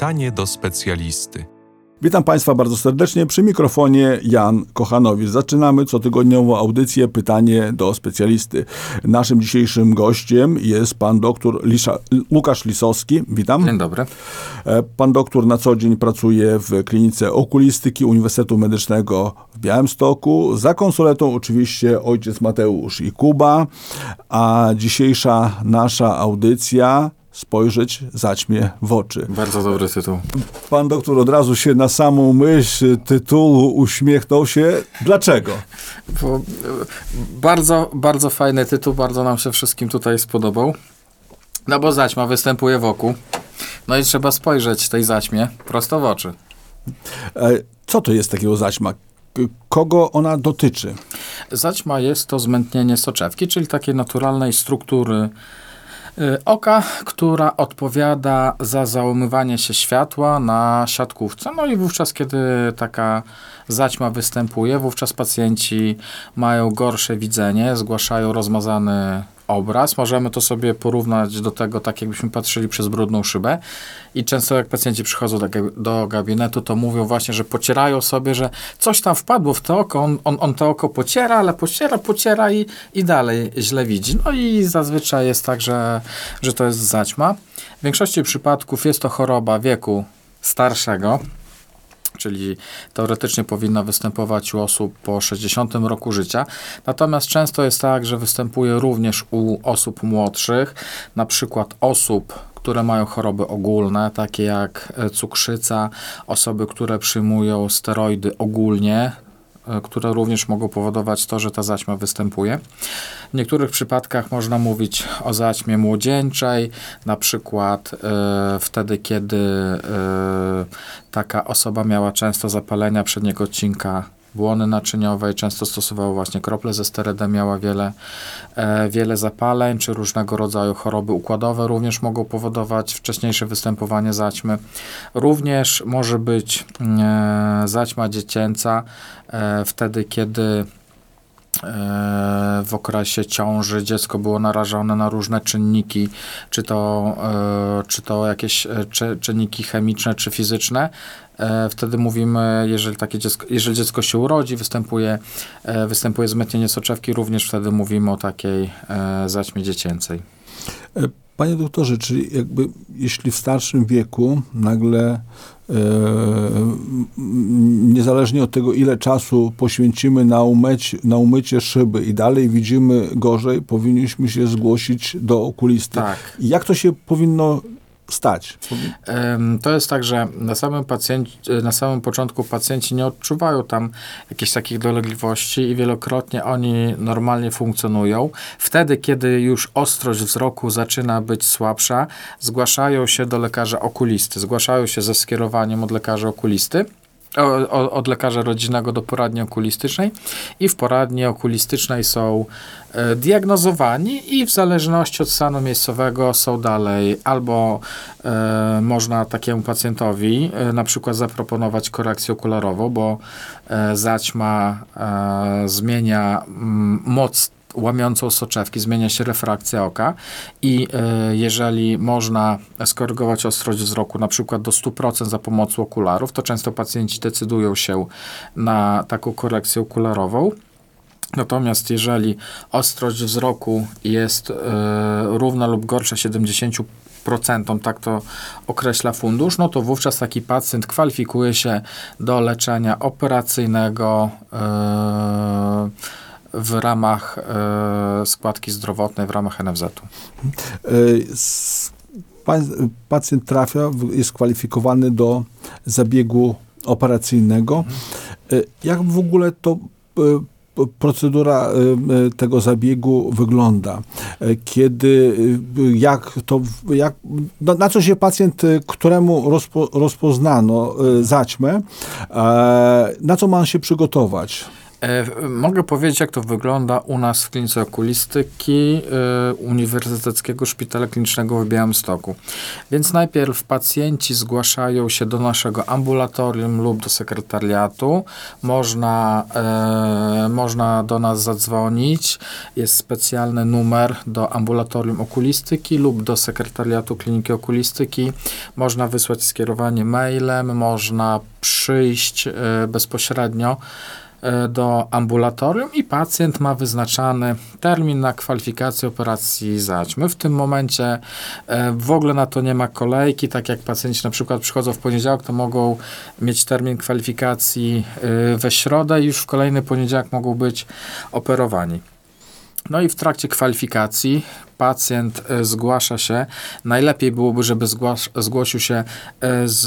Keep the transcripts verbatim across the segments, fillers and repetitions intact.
Pytanie do specjalisty. Witam Państwa bardzo serdecznie. Przy mikrofonie Jan Kochanowicz. Zaczynamy cotygodniową audycję Pytanie do specjalisty. Naszym dzisiejszym gościem jest pan doktor Lisza, Łukasz Lisowski. Witam. Dzień dobry. Pan doktor na co dzień pracuje w Klinice Okulistyki Uniwersytetu Medycznego w Białymstoku. Za konsoletą oczywiście ojciec Mateusz i Kuba. A dzisiejsza nasza audycja... Spojrzeć zaćmie w oczy. Bardzo dobry tytuł. Pan doktor od razu się na samą myśl tytułu uśmiechnął się. Dlaczego? Bo bardzo, bardzo fajny tytuł, bardzo nam się wszystkim tutaj spodobał. No bo zaćma występuje wokół. No i trzeba spojrzeć tej zaćmie prosto w oczy. Co to jest takiego zaćma? Kogo ona dotyczy? Zaćma jest to zmętnienie soczewki, czyli takiej naturalnej struktury oka, która odpowiada za załamywanie się światła na siatkówce. No i wówczas, kiedy taka zaćma występuje, wówczas pacjenci mają gorsze widzenie, zgłaszają rozmazany obraz. Możemy to sobie porównać do tego, tak jakbyśmy patrzyli przez brudną szybę. I często jak pacjenci przychodzą do gabinetu, to mówią właśnie, że pocierają sobie, że coś tam wpadło w to oko, on, on, on to oko pociera, ale pociera, pociera i, i dalej źle widzi. No i zazwyczaj jest tak, że, że to jest zaćma. W większości przypadków jest to choroba wieku starszego, czyli teoretycznie powinna występować u osób po sześćdziesiątym roku życia. Natomiast często jest tak, że występuje również u osób młodszych, na przykład osób, które mają choroby ogólne, takie jak cukrzyca, osoby, które przyjmują steroidy ogólnie, które również mogą powodować to, że ta zaćma występuje. W niektórych przypadkach można mówić o zaćmie młodzieńczej, na przykład y, wtedy, kiedy y, taka osoba miała często zapalenia przedniego odcinka błony naczyniowej, często stosowała właśnie krople ze sterydem, miała wiele, e, wiele zapaleń, czy różnego rodzaju choroby układowe również mogą powodować wcześniejsze występowanie zaćmy. Również może być e, zaćma dziecięca e, wtedy, kiedy w okresie ciąży dziecko było narażone na różne czynniki, czy to, czy to jakieś czy, czynniki chemiczne, czy fizyczne. Wtedy mówimy, jeżeli takie dziecko, jeżeli dziecko się urodzi, występuje, występuje zmętnienie soczewki, również wtedy mówimy o takiej zaćmie dziecięcej. Panie doktorze, czyli jakby jeśli w starszym wieku nagle e, niezależnie od tego, ile czasu poświęcimy na, umyć, na umycie szyby i dalej widzimy gorzej, powinniśmy się zgłosić do okulisty. Tak. Jak to się powinno stać? To jest tak, że na samym, pacjenci, na samym początku pacjenci nie odczuwają tam jakichś takich dolegliwości i wielokrotnie oni normalnie funkcjonują. Wtedy, kiedy już ostrość wzroku zaczyna być słabsza, zgłaszają się do lekarza okulisty. Zgłaszają się ze skierowaniem od lekarza okulisty. Od lekarza rodzinnego do poradni okulistycznej i w poradni okulistycznej są diagnozowani i w zależności od stanu miejscowego są dalej. Albo y, można takiemu pacjentowi y, na przykład zaproponować korekcję okularową, bo y, zaćma y, zmienia y, moc łamiącą soczewki, zmienia się refrakcja oka i y, jeżeli można skorygować ostrość wzroku na przykład do stu procent za pomocą okularów, to często pacjenci decydują się na taką korekcję okularową. Natomiast jeżeli ostrość wzroku jest y, równa lub gorsza siedemdziesięciu procent, tak to określa fundusz, no to wówczas taki pacjent kwalifikuje się do leczenia operacyjnego y, w ramach y, składki zdrowotnej, w ramach N F Z-u. Pan, pacjent trafia, jest kwalifikowany do zabiegu operacyjnego. Mhm. Jak w ogóle to y, procedura y, tego zabiegu wygląda? Kiedy, jak to, jak, na, na co się pacjent, któremu rozpo, rozpoznano y, zaćmę, y, na co ma się przygotować? E, mogę powiedzieć, jak to wygląda u nas w Klinice Okulistyki e, Uniwersyteckiego Szpitala Klinicznego w Białymstoku. Więc najpierw pacjenci zgłaszają się do naszego ambulatorium lub do sekretariatu. Można, e, można do nas zadzwonić. Jest specjalny numer do ambulatorium okulistyki lub do sekretariatu Kliniki Okulistyki. Można wysłać skierowanie mailem, można przyjść e, bezpośrednio do ambulatorium i pacjent ma wyznaczany termin na kwalifikację operacji zaćmy. W tym momencie w ogóle na to nie ma kolejki, tak jak pacjenci na przykład przychodzą w poniedziałek, to mogą mieć termin kwalifikacji we środę i już w kolejny poniedziałek mogą być operowani. No i w trakcie kwalifikacji pacjent zgłasza się, najlepiej byłoby, żeby zgłasz, zgłosił się z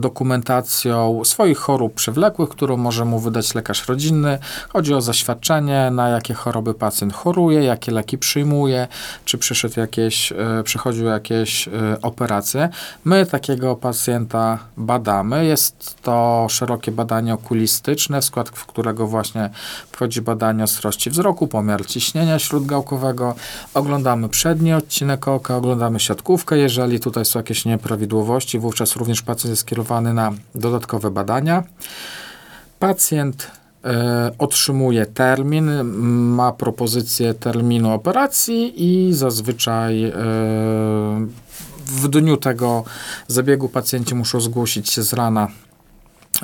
dokumentacją swoich chorób przewlekłych, którą może mu wydać lekarz rodzinny. Chodzi o zaświadczenie, na jakie choroby pacjent choruje, jakie leki przyjmuje, czy przyszedł jakieś, przychodził jakieś operacje. My takiego pacjenta badamy. Jest to szerokie badanie okulistyczne, w skład którego właśnie wchodzi badanie ostrości wzroku, pomiar ciśnienia śródgałkowego. Oglądamy przedni odcinek oka, oglądamy siatkówkę. Jeżeli tutaj są jakieś nieprawidłowości, wówczas również pacjent jest skierowany na dodatkowe badania. Pacjent y, otrzymuje termin, ma propozycję terminu operacji i zazwyczaj y, w dniu tego zabiegu pacjenci muszą zgłosić się z rana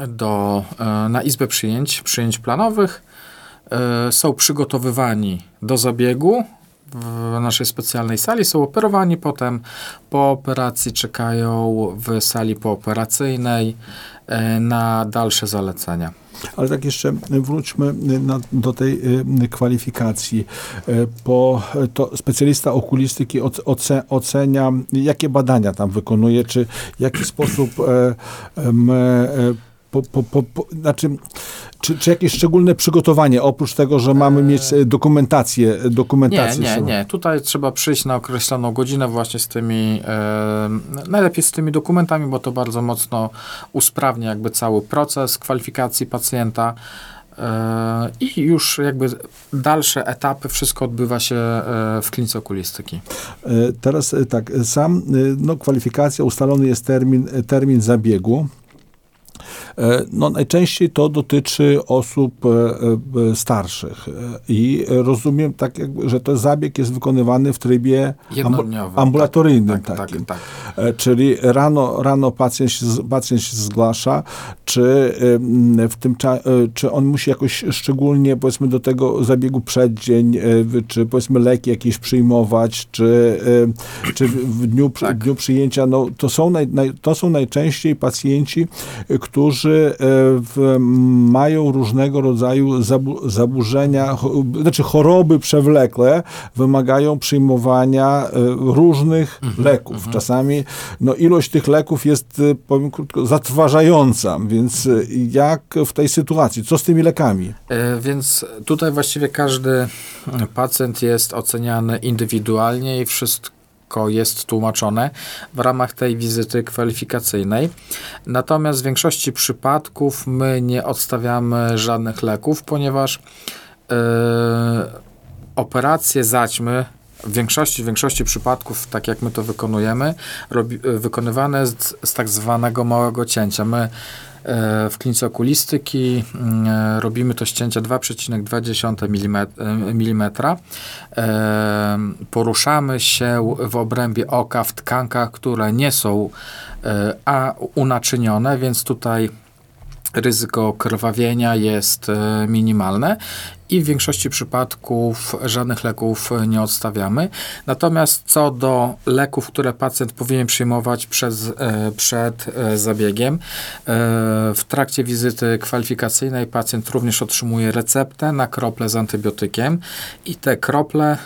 do, y, na izbę przyjęć, przyjęć planowych. Y, są przygotowywani do zabiegu w naszej specjalnej sali, są operowani, potem po operacji czekają w sali pooperacyjnej na dalsze zalecenia. Ale tak jeszcze wróćmy na, do tej kwalifikacji, bo to specjalista okulistyki oce, ocenia, jakie badania tam wykonuje, czy w jaki sposób em, po, po, po, po, znaczy Czy, czy jakieś szczególne przygotowanie, oprócz tego, że mamy mieć dokumentację? dokumentację nie, nie, nie. Tutaj trzeba przyjść na określoną godzinę właśnie z tymi, e, najlepiej z tymi dokumentami, bo to bardzo mocno usprawnia jakby cały proces kwalifikacji pacjenta. I już jakby dalsze etapy, wszystko odbywa się w klinice okulistyki. Teraz tak, sam, no kwalifikacja, ustalony jest termin, termin zabiegu. No, najczęściej to dotyczy osób starszych i rozumiem, tak jakby, że ten zabieg jest wykonywany w trybie ambul- ambulatoryjnym. Tak, takim. Tak, tak, tak. Czyli rano, rano pacjent, pacjent się zgłasza, czy, w tym cza- czy on musi jakoś szczególnie, powiedzmy, do tego zabiegu przeddzień, czy powiedzmy leki jakieś przyjmować, czy, czy w dniu, tak. dniu przyjęcia. No, to, są naj, naj, to są najczęściej pacjenci, którzy w, mają różnego rodzaju zabu, zaburzenia, cho, znaczy choroby przewlekłe, wymagają przyjmowania różnych mm-hmm, leków. Mm-hmm. Czasami no, ilość tych leków jest, powiem krótko, zatrważająca, więc jak w tej sytuacji? Co z tymi lekami? E, więc tutaj właściwie każdy pacjent jest oceniany indywidualnie i wszystko jest tłumaczone w ramach tej wizyty kwalifikacyjnej. Natomiast w większości przypadków my nie odstawiamy żadnych leków, ponieważ yy, operacje zaćmy w większości, w większości przypadków, tak jak my to wykonujemy, robi, wykonywane z, z tak zwanego małego cięcia. My w klinice okulistyki robimy to ścięcie dwa przecinek dwa milimetra. Poruszamy się w obrębie oka w tkankach, które nie są a unaczynione, więc tutaj ryzyko krwawienia jest minimalne i w większości przypadków żadnych leków nie odstawiamy. Natomiast co do leków, które pacjent powinien przyjmować przed, przed zabiegiem, w trakcie wizyty kwalifikacyjnej pacjent również otrzymuje receptę na krople z antybiotykiem i te krople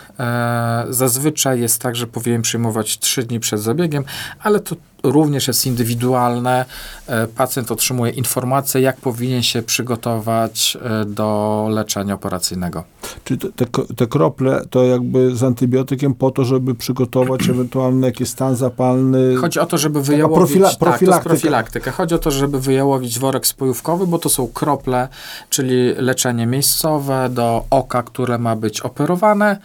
zazwyczaj jest tak, że powinien przyjmować trzy dni przed zabiegiem, ale to również jest indywidualne. Pacjent otrzymuje informację, jak powinien się przygotować do leczenia operacyjnego. operacyjnego. Czy te, te, te krople to jakby z antybiotykiem po to, żeby przygotować ewentualny jakiś stan zapalny? Chodzi o to, żeby wyjałowić... Profila- profilaktyka. Tak, to jest profilaktyka. Chodzi o to, żeby wyjałowić worek spojówkowy, bo to są krople, czyli leczenie miejscowe do oka, które ma być operowane.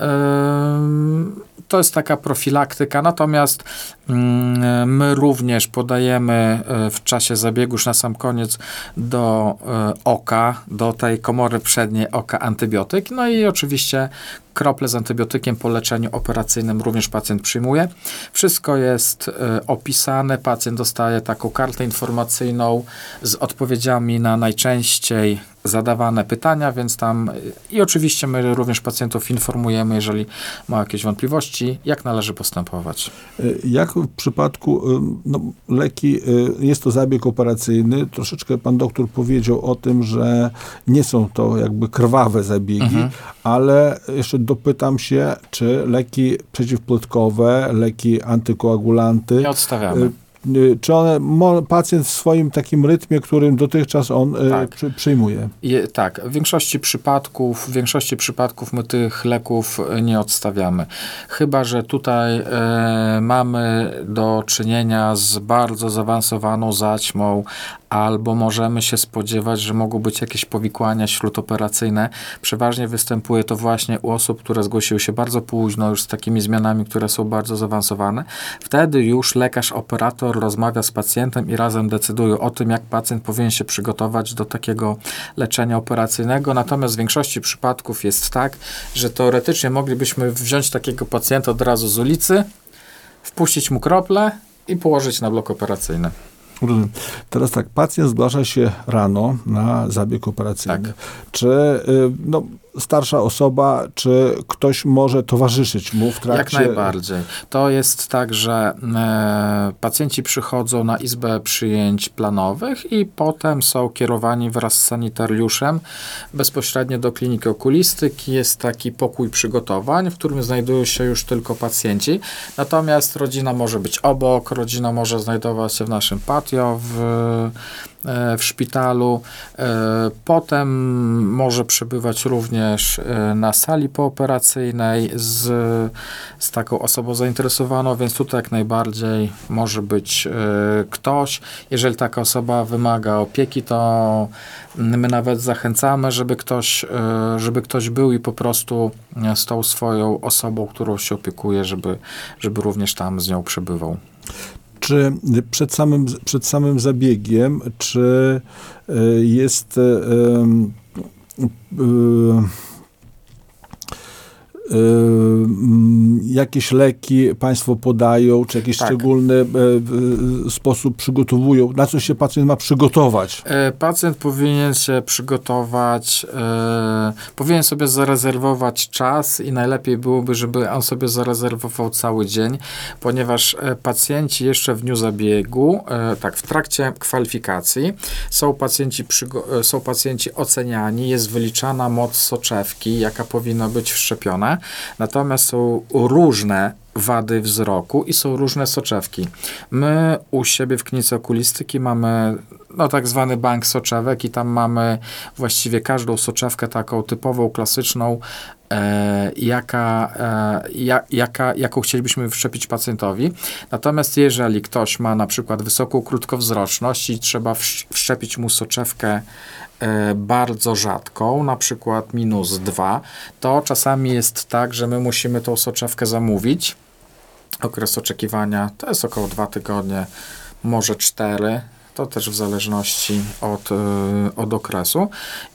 Ym, to jest taka profilaktyka, natomiast ym, my również podajemy y, w czasie zabiegu już na sam koniec do y, oka, do tej komory przedniej oka antybiotyk, no i oczywiście krople z antybiotykiem po leczeniu operacyjnym również pacjent przyjmuje. Wszystko jest y, opisane, pacjent dostaje taką kartę informacyjną z odpowiedziami na najczęściej zadawane pytania, więc tam i oczywiście my również pacjentów informujemy, jeżeli ma jakieś wątpliwości, jak należy postępować. Jak w przypadku no, leki, jest to zabieg operacyjny, troszeczkę pan doktor powiedział o tym, że nie są to jakby krwawe zabiegi, mhm. ale jeszcze dopytam się, czy leki przeciwplotkowe, leki antykoagulanty... Nie odstawiamy. Czy one, pacjent w swoim takim rytmie, którym dotychczas on tak. przy, przyjmuje? Je, tak. W większości przypadków, w większości przypadków my tych leków nie odstawiamy. Chyba że tutaj y, mamy do czynienia z bardzo zaawansowaną zaćmą, albo możemy się spodziewać, że mogą być jakieś powikłania śródoperacyjne. Przeważnie występuje to właśnie u osób, które zgłosiły się bardzo późno, już z takimi zmianami, które są bardzo zaawansowane. Wtedy już lekarz operator rozmawia z pacjentem i razem decydują o tym, jak pacjent powinien się przygotować do takiego leczenia operacyjnego. Natomiast w większości przypadków jest tak, że teoretycznie moglibyśmy wziąć takiego pacjenta od razu z ulicy, wpuścić mu krople i położyć na blok operacyjny. Rozumiem. Teraz tak, pacjent zgłasza się rano na zabieg operacyjny. Tak. Czy no, starsza osoba, czy ktoś może towarzyszyć mu w trakcie? Jak najbardziej. To jest tak, że e, pacjenci przychodzą na izbę przyjęć planowych i potem są kierowani wraz z sanitariuszem bezpośrednio do kliniki okulistyki. Jest taki pokój przygotowań, w którym znajdują się już tylko pacjenci. Natomiast rodzina może być obok, rodzina może znajdować się w naszym patio, w w szpitalu. Potem może przebywać również na sali pooperacyjnej z, z taką osobą zainteresowaną, więc tutaj jak najbardziej może być ktoś. Jeżeli taka osoba wymaga opieki, to my nawet zachęcamy, żeby ktoś, żeby ktoś był i po prostu z tą swoją osobą, którą się opiekuje, żeby, żeby również tam z nią przebywał. Czy przed samym, przed samym zabiegiem, czy jest yy, yy, yy, jakieś leki państwo podają, czy jakiś tak. szczególny yy, sposób przygotowują? Na co się pacjent ma przygotować? Yy, pacjent powinien się przygotować, yy, powinien sobie zarezerwować czas i najlepiej byłoby, żeby on sobie zarezerwował cały dzień, ponieważ pacjenci jeszcze w dniu zabiegu, yy, tak, w trakcie kwalifikacji są pacjenci, przygo- są pacjenci oceniani, jest wyliczana moc soczewki, jaka powinna być wszczepiona. Natomiast są różne wady wzroku i są różne soczewki. My u siebie w klinice okulistyki mamy no, tak zwany bank soczewek i tam mamy właściwie każdą soczewkę taką typową, klasyczną, e, jaka, e, ja, jaka, jaką chcielibyśmy wszczepić pacjentowi. Natomiast jeżeli ktoś ma na przykład wysoką krótkowzroczność i trzeba wszczepić mu soczewkę bardzo rzadką, na przykład minus dwa, to czasami jest tak, że my musimy tą soczewkę zamówić. Okres oczekiwania to jest około dwa tygodnie, może cztery. To też w zależności od, od okresu.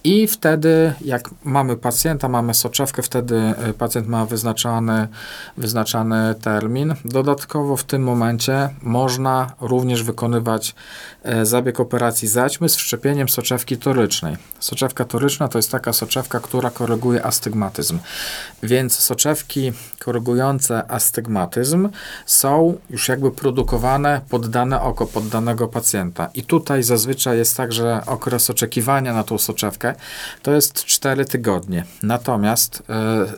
I wtedy, jak mamy pacjenta, mamy soczewkę, wtedy pacjent ma wyznaczany, wyznaczany termin. Dodatkowo w tym momencie można również wykonywać zabieg operacji zaćmy z wszczepieniem soczewki torycznej. Soczewka toryczna to jest taka soczewka, która koryguje astygmatyzm. Więc soczewki korygujące astygmatyzm są już jakby produkowane pod dane oko, pod danego pacjenta. I tutaj zazwyczaj jest tak, że okres oczekiwania na tą soczewkę to jest cztery tygodnie. Natomiast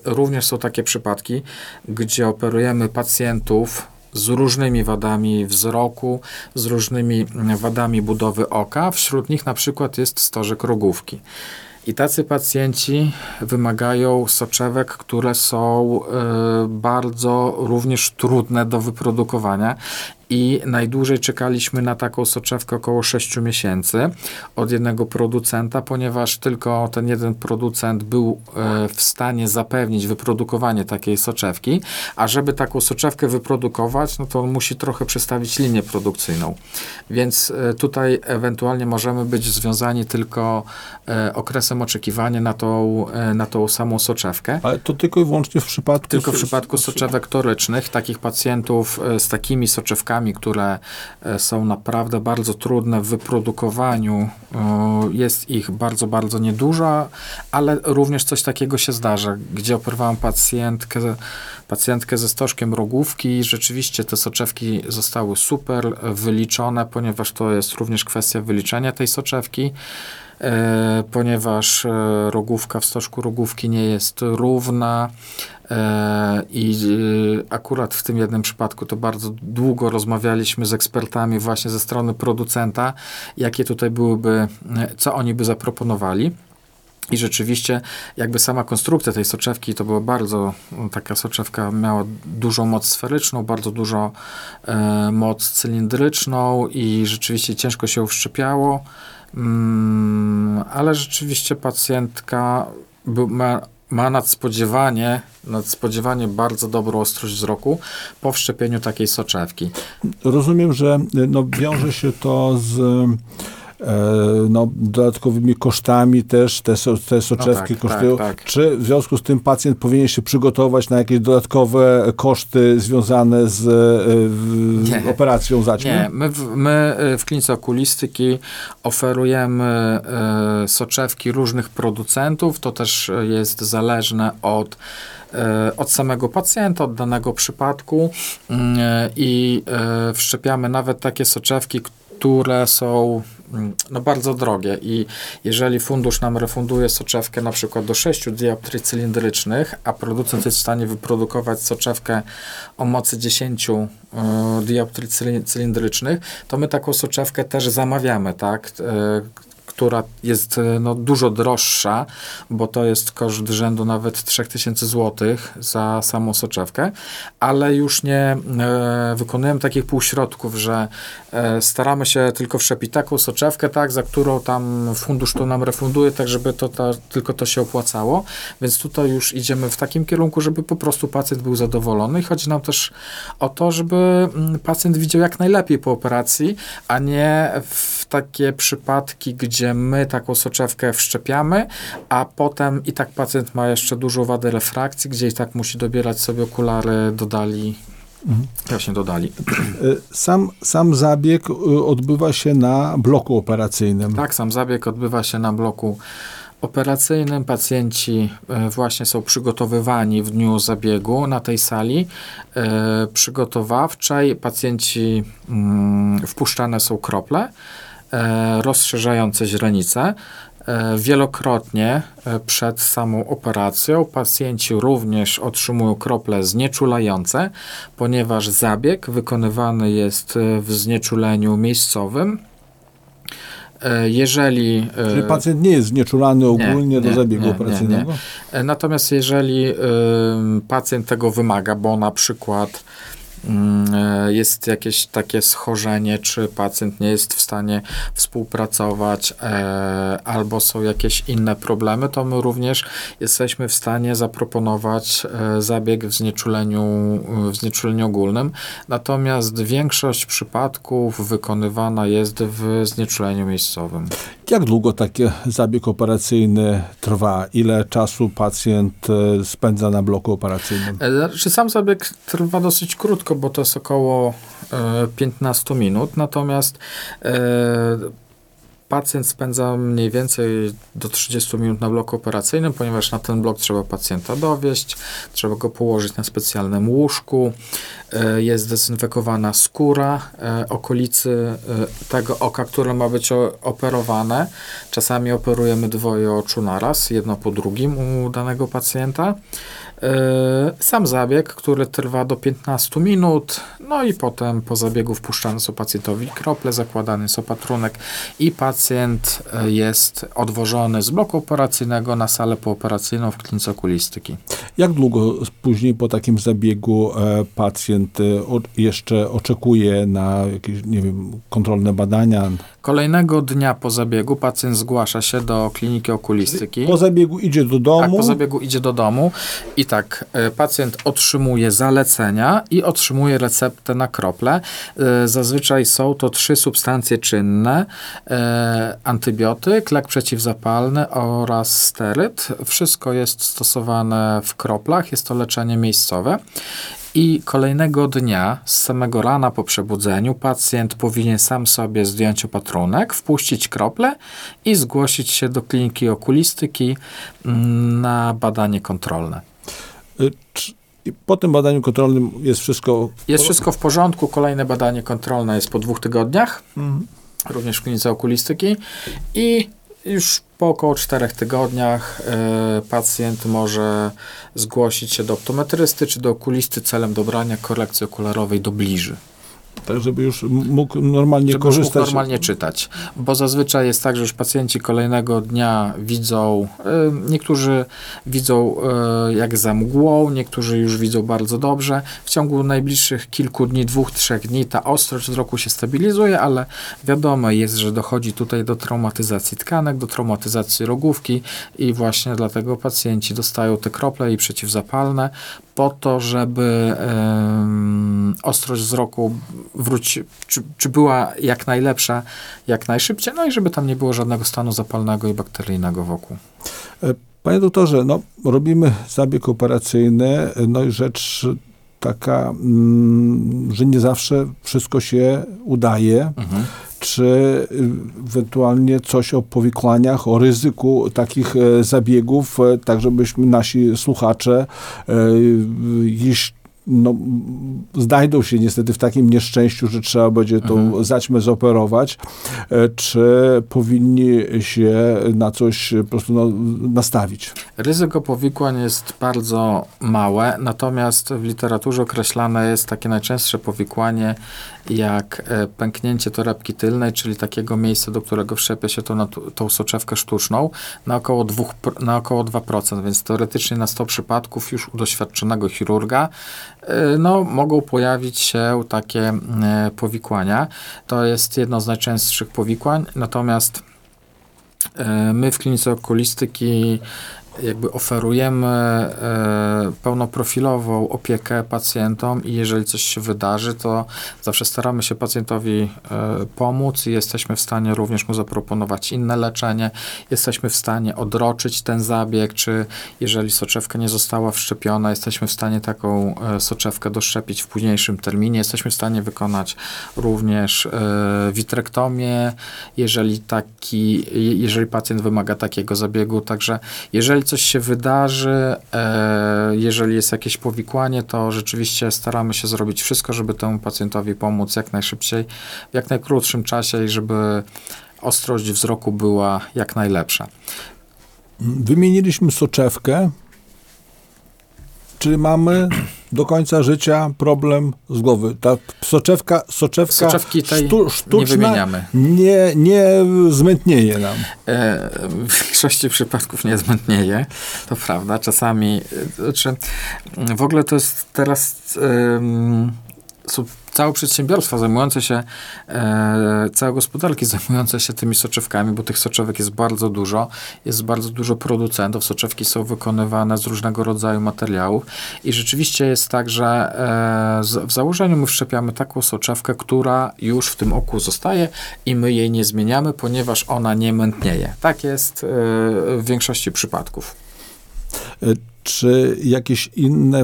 y, również są takie przypadki, gdzie operujemy pacjentów z różnymi wadami wzroku, z różnymi wadami budowy oka. Wśród nich na przykład jest stożek rogówki. I tacy pacjenci wymagają soczewek, które są y, bardzo również trudne do wyprodukowania. I najdłużej czekaliśmy na taką soczewkę około sześciu miesięcy od jednego producenta, ponieważ tylko ten jeden producent był w stanie zapewnić wyprodukowanie takiej soczewki, a żeby taką soczewkę wyprodukować, no to on musi trochę przestawić linię produkcyjną. Więc tutaj ewentualnie możemy być związani tylko okresem oczekiwania na tą, na tą samą soczewkę. Ale to tylko i wyłącznie w przypadku... Tylko w przypadku soczewek torycznych, takich pacjentów z takimi soczewkami, które są naprawdę bardzo trudne w wyprodukowaniu. Jest ich bardzo, bardzo niedużo, ale również coś takiego się zdarza, gdzie operowałem pacjentkę, pacjentkę ze stożkiem rogówki i rzeczywiście te soczewki zostały super wyliczone, ponieważ to jest również kwestia wyliczenia tej soczewki. E, ponieważ e, rogówka w stożku rogówki nie jest równa e, i e, akurat w tym jednym przypadku to bardzo długo rozmawialiśmy z ekspertami właśnie ze strony producenta, jakie tutaj byłyby, co oni by zaproponowali. I rzeczywiście jakby sama konstrukcja tej soczewki to była bardzo, taka soczewka miała dużą moc sferyczną, bardzo dużo e, moc cylindryczną i rzeczywiście ciężko się wszczepiało. Mm, ale rzeczywiście pacjentka by, ma, ma nadspodziewanie, nadspodziewanie bardzo dobrą ostrość wzroku po wszczepieniu takiej soczewki. Rozumiem, że no, wiąże się to z e, no, dodatkowymi kosztami też, te, so, te soczewki no tak, kosztują. Tak, tak. Czy w związku z tym pacjent powinien się przygotować na jakieś dodatkowe koszty związane z w, nie, operacją zaćmy? Nie, my w, my w klinice okulistyki oferujemy y, soczewki różnych producentów, to też jest zależne od od samego pacjenta, od danego przypadku i wszczepiamy nawet takie soczewki, które są no, bardzo drogie i jeżeli fundusz nam refunduje soczewkę na przykład do sześciu dioptrii cylindrycznych, a producent jest w stanie wyprodukować soczewkę o mocy dziesięciu dioptrii cylindrycznych, to my taką soczewkę też zamawiamy, tak? Która jest no, dużo droższa, bo to jest koszt rzędu nawet trzy tysiące złotych za samą soczewkę, ale już nie e, wykonujemy takich półśrodków, że e, staramy się tylko wszczepić taką soczewkę, tak, za którą tam fundusz to nam refunduje, tak żeby to, ta, tylko to się opłacało, więc tutaj już idziemy w takim kierunku, żeby po prostu pacjent był zadowolony i chodzi nam też o to, żeby pacjent widział jak najlepiej po operacji, a nie w takie przypadki, gdzie my taką soczewkę wszczepiamy, a potem i tak pacjent ma jeszcze dużą wadę refrakcji, gdzie i tak musi dobierać sobie okulary do dali. Mhm. Właśnie dodali. Sam, sam zabieg odbywa się na bloku operacyjnym. Tak, sam zabieg odbywa się na bloku operacyjnym. Pacjenci właśnie są przygotowywani w dniu zabiegu na tej sali przygotowawczej. Pacjenci wpuszczane są krople rozszerzające źrenice. Wielokrotnie przed samą operacją pacjenci również otrzymują krople znieczulające, ponieważ zabieg wykonywany jest w znieczuleniu miejscowym. Jeżeli... Czyli pacjent nie jest znieczulany ogólnie nie, do nie, zabiegu nie, operacyjnego? Nie, nie. Natomiast jeżeli pacjent tego wymaga, bo na przykład jest jakieś takie schorzenie, czy pacjent nie jest w stanie współpracować, e, albo są jakieś inne problemy, to my również jesteśmy w stanie zaproponować e, zabieg w znieczuleniu, w znieczuleniu ogólnym. Natomiast większość przypadków wykonywana jest w znieczuleniu miejscowym. Jak długo taki zabieg operacyjny trwa? Ile czasu pacjent spędza na bloku operacyjnym? E, sam zabieg trwa dosyć krótko, bo to jest około e, piętnaście minut, natomiast e, pacjent spędza mniej więcej do trzydziestu minut na bloku operacyjnym, ponieważ na ten blok trzeba pacjenta dowieść, trzeba go położyć na specjalnym łóżku, e, jest zdezynfekowana skóra e, okolicy e, tego oka, które ma być o, operowane. Czasami operujemy dwoje oczu naraz, jedno po drugim u danego pacjenta. Sam zabieg, który trwa do piętnastu minut, no i potem po zabiegu wpuszczane są pacjentowi krople, zakładany jest opatrunek i pacjent pacjent jest odwożony z bloku operacyjnego na salę pooperacyjną w klinice okulistyki. Jak długo później po takim zabiegu pacjent jeszcze oczekuje na jakieś, nie wiem, kontrolne badania? Kolejnego dnia po zabiegu pacjent zgłasza się do kliniki okulistyki. Po zabiegu idzie do domu? Tak, po zabiegu idzie do domu i tak, pacjent otrzymuje zalecenia i otrzymuje receptę na krople. Zazwyczaj są to trzy substancje czynne, antybiotyk, lek przeciwzapalny oraz steryt. Wszystko jest stosowane w kroplach, jest to leczenie miejscowe. I kolejnego dnia, z samego rana po przebudzeniu, pacjent powinien sam sobie zdjąć opatrunek, wpuścić krople i zgłosić się do kliniki okulistyki na badanie kontrolne. I po tym badaniu kontrolnym jest wszystko... Jest wszystko w porządku. Kolejne badanie kontrolne jest po dwóch tygodniach, mhm. również w klinice okulistyki i już po około czterech tygodniach y, pacjent może zgłosić się do optometrysty czy do okulisty celem dobrania korekcji okularowej do bliży. Tak, żeby już mógł normalnie żeby korzystać. Mógł normalnie czytać, bo zazwyczaj jest tak, że już pacjenci kolejnego dnia widzą, y, niektórzy widzą y, jak za mgłą, niektórzy już widzą bardzo dobrze. W ciągu najbliższych kilku dni, dwóch, trzech dni ta ostrość wzroku się stabilizuje, ale wiadomo jest, że dochodzi tutaj do traumatyzacji tkanek, do traumatyzacji rogówki i właśnie dlatego pacjenci dostają te krople i przeciwzapalne po to, żeby y, ostrość wzroku wróci, czy, czy była jak najlepsza, jak najszybciej, no i żeby tam nie było żadnego stanu zapalnego i bakteryjnego wokół. Panie doktorze, no robimy zabieg operacyjny, no i rzecz taka, mm, że nie zawsze wszystko się udaje, mhm. czy ewentualnie coś o powikłaniach, o ryzyku takich e, zabiegów, e, tak żebyśmy nasi słuchacze, e, jeśli no, znajdą się niestety w takim nieszczęściu, że trzeba będzie tą mhm. zaćmę zoperować, czy powinni się na coś po prostu no, nastawić? Ryzyko powikłań jest bardzo małe, natomiast w literaturze określane jest takie najczęstsze powikłanie jak pęknięcie torebki tylnej, czyli takiego miejsca, do którego wszczepia się tą, tą soczewkę sztuczną na około, dwóch, na około dwa procent, więc teoretycznie na sto przypadków już u doświadczonego chirurga no, mogą pojawić się takie y, powikłania. To jest jedno z najczęstszych powikłań, natomiast y, my w klinice okulistyki jakby oferujemy y, pełnoprofilową opiekę pacjentom i jeżeli coś się wydarzy, to zawsze staramy się pacjentowi y, pomóc i jesteśmy w stanie również mu zaproponować inne leczenie. Jesteśmy w stanie odroczyć ten zabieg, czy jeżeli soczewka nie została wszczepiona, jesteśmy w stanie taką y, soczewkę doszczepić w późniejszym terminie. Jesteśmy w stanie wykonać również y, witrektomię, jeżeli taki, jeżeli pacjent wymaga takiego zabiegu. Także jeżeli Jeżeli coś się wydarzy, jeżeli jest jakieś powikłanie, to rzeczywiście staramy się zrobić wszystko, żeby temu pacjentowi pomóc jak najszybciej, w jak najkrótszym czasie i żeby ostrość wzroku była jak najlepsza. Wymieniliśmy soczewkę. Czy mamy do końca życia problem z głowy? Ta soczewka, soczewka Soczewki tej sztu, sztuczna nie, nie, nie zmętnieje nam. E, w większości przypadków nie zmętnieje. To prawda. Czasami... Czy, w ogóle to jest teraz... Ym, sub, Całe przedsiębiorstwa zajmujące się, e, całe gospodarki zajmujące się tymi soczewkami, bo tych soczewek jest bardzo dużo, jest bardzo dużo producentów, soczewki są wykonywane z różnego rodzaju materiałów i rzeczywiście jest tak, że e, z, w założeniu my wszczepiamy taką soczewkę, która już w tym oku zostaje i my jej nie zmieniamy, ponieważ ona nie mętnieje. Tak jest e, w większości przypadków. Czy jakieś inne...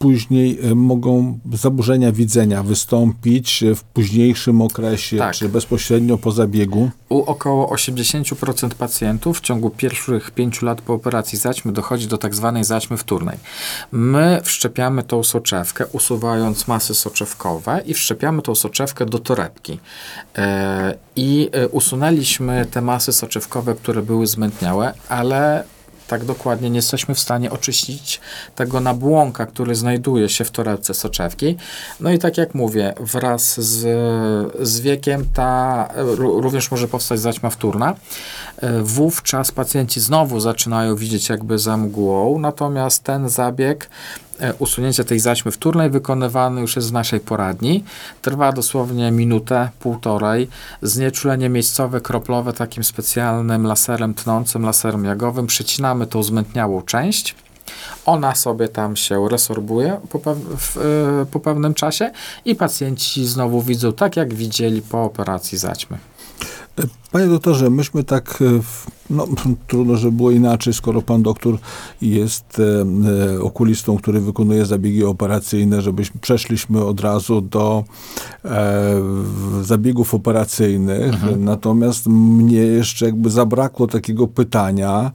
Później mogą zaburzenia widzenia wystąpić w późniejszym okresie, tak. czy bezpośrednio po zabiegu? U około osiemdziesiąt procent pacjentów w ciągu pierwszych pięciu lat po operacji zaćmy dochodzi do tak zwanej zaćmy wtórnej. My wszczepiamy tą soczewkę, usuwając masy soczewkowe i wszczepiamy tą soczewkę do torebki. Yy, I usunęliśmy te masy soczewkowe, które były zmętniałe, ale tak dokładnie nie jesteśmy w stanie oczyścić tego nabłonka, który znajduje się w torebce soczewki. No i tak jak mówię, wraz z, z wiekiem ta również może powstać zaćma wtórna. Wówczas pacjenci znowu zaczynają widzieć jakby za mgłą, natomiast ten zabieg, usunięcie tej zaćmy wtórnej, wykonywany już jest w naszej poradni. Trwa dosłownie minutę, półtorej. Znieczulenie miejscowe, kroplowe, takim specjalnym laserem tnącym, laserem jagowym. Przecinamy tą zmętniałą część. Ona sobie tam się resorbuje po, pe- w, yy, po pewnym czasie i pacjenci znowu widzą tak, jak widzieli po operacji zaćmy. Panie doktorze, myśmy tak, no trudno, żeby było inaczej, skoro pan doktor jest e, okulistą, który wykonuje zabiegi operacyjne, żebyśmy przeszliśmy od razu do e, zabiegów operacyjnych. Mhm. Natomiast mnie jeszcze jakby zabrakło takiego pytania,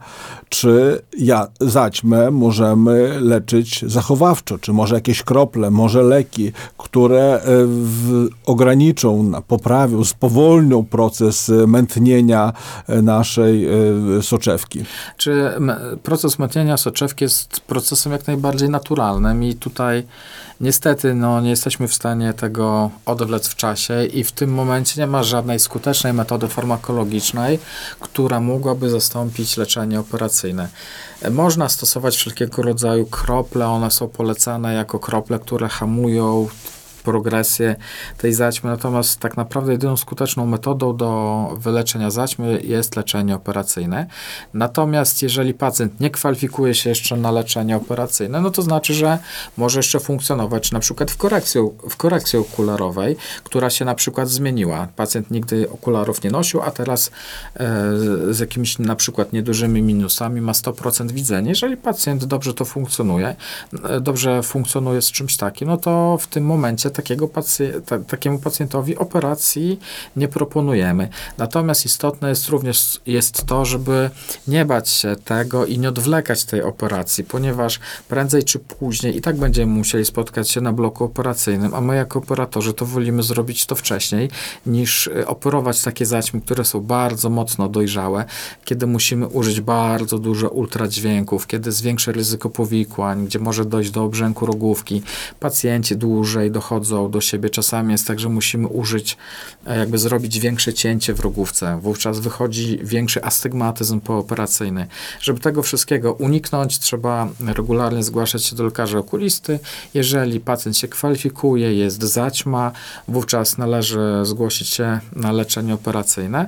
czy ja zaćmę możemy leczyć zachowawczo, czy może jakieś krople, może leki, które w, ograniczą, poprawią, spowolnią proces mętnienia naszej soczewki. Czy proces mętnienia soczewki jest procesem jak najbardziej naturalnym i tutaj niestety no, nie jesteśmy w stanie tego odwlec w czasie i w tym momencie nie ma żadnej skutecznej metody farmakologicznej, która mogłaby zastąpić leczenie operacyjne. Można stosować wszelkiego rodzaju krople, one są polecane jako krople, które hamują progresję tej zaćmy, natomiast tak naprawdę jedyną skuteczną metodą do wyleczenia zaćmy jest leczenie operacyjne. Natomiast jeżeli pacjent nie kwalifikuje się jeszcze na leczenie operacyjne, no to znaczy, że może jeszcze funkcjonować na przykład w korekcji, w korekcji okularowej, która się na przykład zmieniła. Pacjent nigdy okularów nie nosił, a teraz e, z jakimiś na przykład niedużymi minusami ma sto procent widzenia. Jeżeli pacjent dobrze to funkcjonuje, dobrze funkcjonuje z czymś takim, no to w tym momencie Takiego pacj- ta, takiemu pacjentowi operacji nie proponujemy. Natomiast istotne jest również jest to, żeby nie bać się tego i nie odwlekać tej operacji, ponieważ prędzej czy później i tak będziemy musieli spotkać się na bloku operacyjnym, a my jako operatorzy to wolimy zrobić to wcześniej, niż operować takie zaćmy, które są bardzo mocno dojrzałe, kiedy musimy użyć bardzo dużo ultradźwięków, kiedy jest większe ryzyko powikłań, gdzie może dojść do obrzęku rogówki. Pacjenci dłużej dochodzą do siebie. Czasami jest tak, że musimy użyć, jakby zrobić większe cięcie w rogówce. Wówczas wychodzi większy astygmatyzm pooperacyjny. Żeby tego wszystkiego uniknąć, trzeba regularnie zgłaszać się do lekarza okulisty. Jeżeli pacjent się kwalifikuje, jest zaćma, wówczas należy zgłosić się na leczenie operacyjne.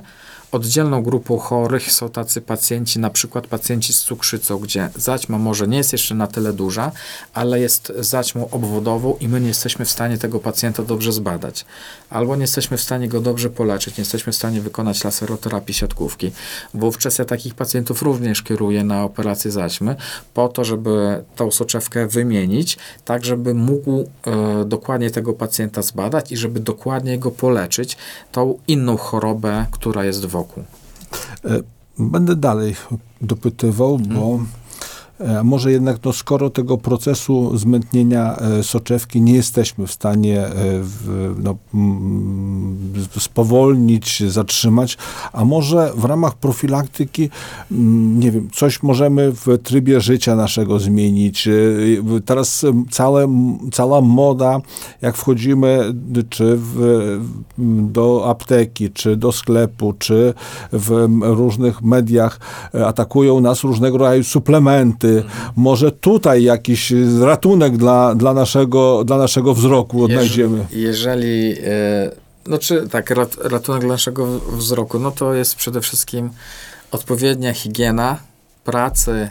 Oddzielną grupą chorych są tacy pacjenci, na przykład pacjenci z cukrzycą, gdzie zaćma może nie jest jeszcze na tyle duża, ale jest zaćmą obwodową i my nie jesteśmy w stanie tego pacjenta dobrze zbadać. Albo nie jesteśmy w stanie go dobrze poleczyć, nie jesteśmy w stanie wykonać laseroterapii siatkówki. Wówczas ja takich pacjentów również kieruję na operację zaćmy, po to, żeby tą soczewkę wymienić, tak żeby mógł y, dokładnie tego pacjenta zbadać i żeby dokładnie go poleczyć, tą inną chorobę, która jest wokół. Będę dalej dopytywał, hmm. bo e, może jednak, no, skoro tego procesu zmętnienia e, soczewki nie jesteśmy w stanie e, w, no, m, spowolnić, zatrzymać, a może w ramach profilaktyki, m, nie wiem, coś możemy w trybie życia naszego zmienić. E, teraz całe, cała moda, jak wchodzimy czy w, do apteki, czy do sklepu, czy w różnych mediach, atakują nas różnego rodzaju suplementy. Może tutaj jakiś ratunek dla, dla, naszego, dla naszego wzroku odnajdziemy. Jeżeli, jeżeli no czy tak, rat, ratunek dla naszego wzroku, no to jest przede wszystkim odpowiednia higiena pracy,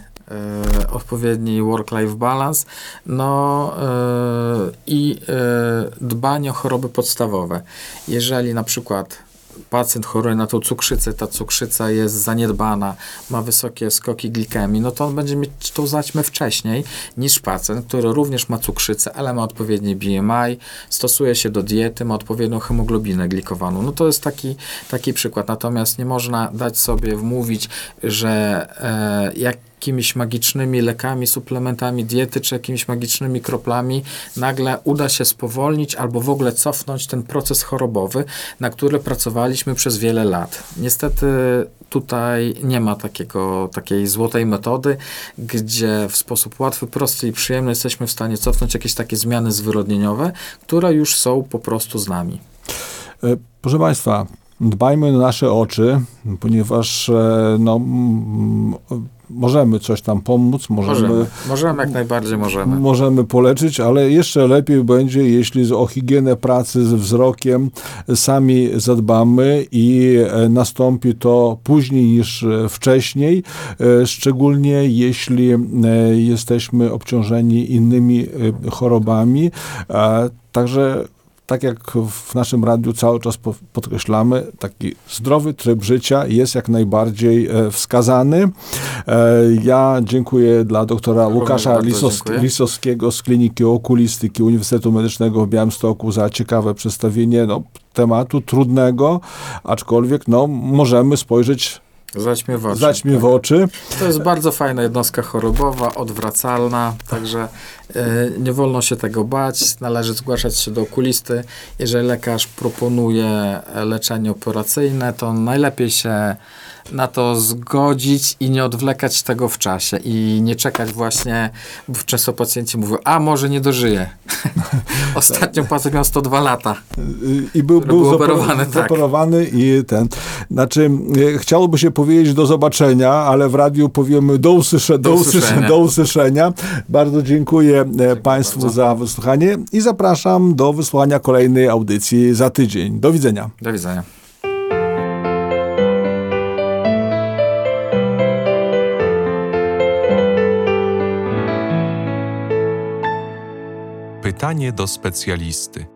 y, odpowiedni work-life balance, no i y, y, dbanie o choroby podstawowe. Jeżeli na przykład pacjent choruje na tą cukrzycę, ta cukrzyca jest zaniedbana, ma wysokie skoki glikemii, no to on będzie mieć tą zaćmę wcześniej niż pacjent, który również ma cukrzycę, ale ma odpowiednie B M I, stosuje się do diety, ma odpowiednią hemoglobinę glikowaną. No to jest taki, taki przykład. Natomiast nie można dać sobie wmówić, że e, jak jakimiś magicznymi lekami, suplementami diety, czy jakimiś magicznymi kroplami nagle uda się spowolnić albo w ogóle cofnąć ten proces chorobowy, na który pracowaliśmy przez wiele lat. Niestety tutaj nie ma takiego, takiej złotej metody, gdzie w sposób łatwy, prosty i przyjemny jesteśmy w stanie cofnąć jakieś takie zmiany zwyrodnieniowe, które już są po prostu z nami. Proszę Państwa, dbajmy o nasze oczy, ponieważ no, możemy coś tam pomóc, możemy, możemy, możemy jak najbardziej możemy. Możemy poleczyć, ale jeszcze lepiej będzie, jeśli o higienę pracy z wzrokiem sami zadbamy i nastąpi to później niż wcześniej, szczególnie jeśli jesteśmy obciążeni innymi chorobami. Także tak jak w naszym radiu cały czas podkreślamy, taki zdrowy tryb życia jest jak najbardziej wskazany. Ja dziękuję dla doktora Łukasza Lisowsk- Lisowskiego z Kliniki Okulistyki Uniwersytetu Medycznego w Białymstoku za ciekawe przedstawienie no, tematu trudnego, aczkolwiek no, możemy spojrzeć zaćmie w oczy. Zaćmie tak. w oczy. To jest bardzo fajna jednostka chorobowa, odwracalna, także yy, nie wolno się tego bać, należy zgłaszać się do okulisty. Jeżeli lekarz proponuje leczenie operacyjne, to najlepiej się na to zgodzić i nie odwlekać tego w czasie i nie czekać właśnie, bo często pacjenci mówią, a może nie dożyję. Ostatnio pacjent miał sto dwa lata. I był, był, był zoperowany, zoperowany tak. i ten. Znaczy, chciałoby się powiedzieć do zobaczenia, ale w radiu powiemy do, usłysze, do, do, usłyszenia. do usłyszenia. Bardzo dziękuję, dziękuję Państwu bardzo za wysłuchanie i zapraszam do wysłuchania kolejnej audycji za tydzień. Do widzenia. Do widzenia. Pytanie do specjalisty.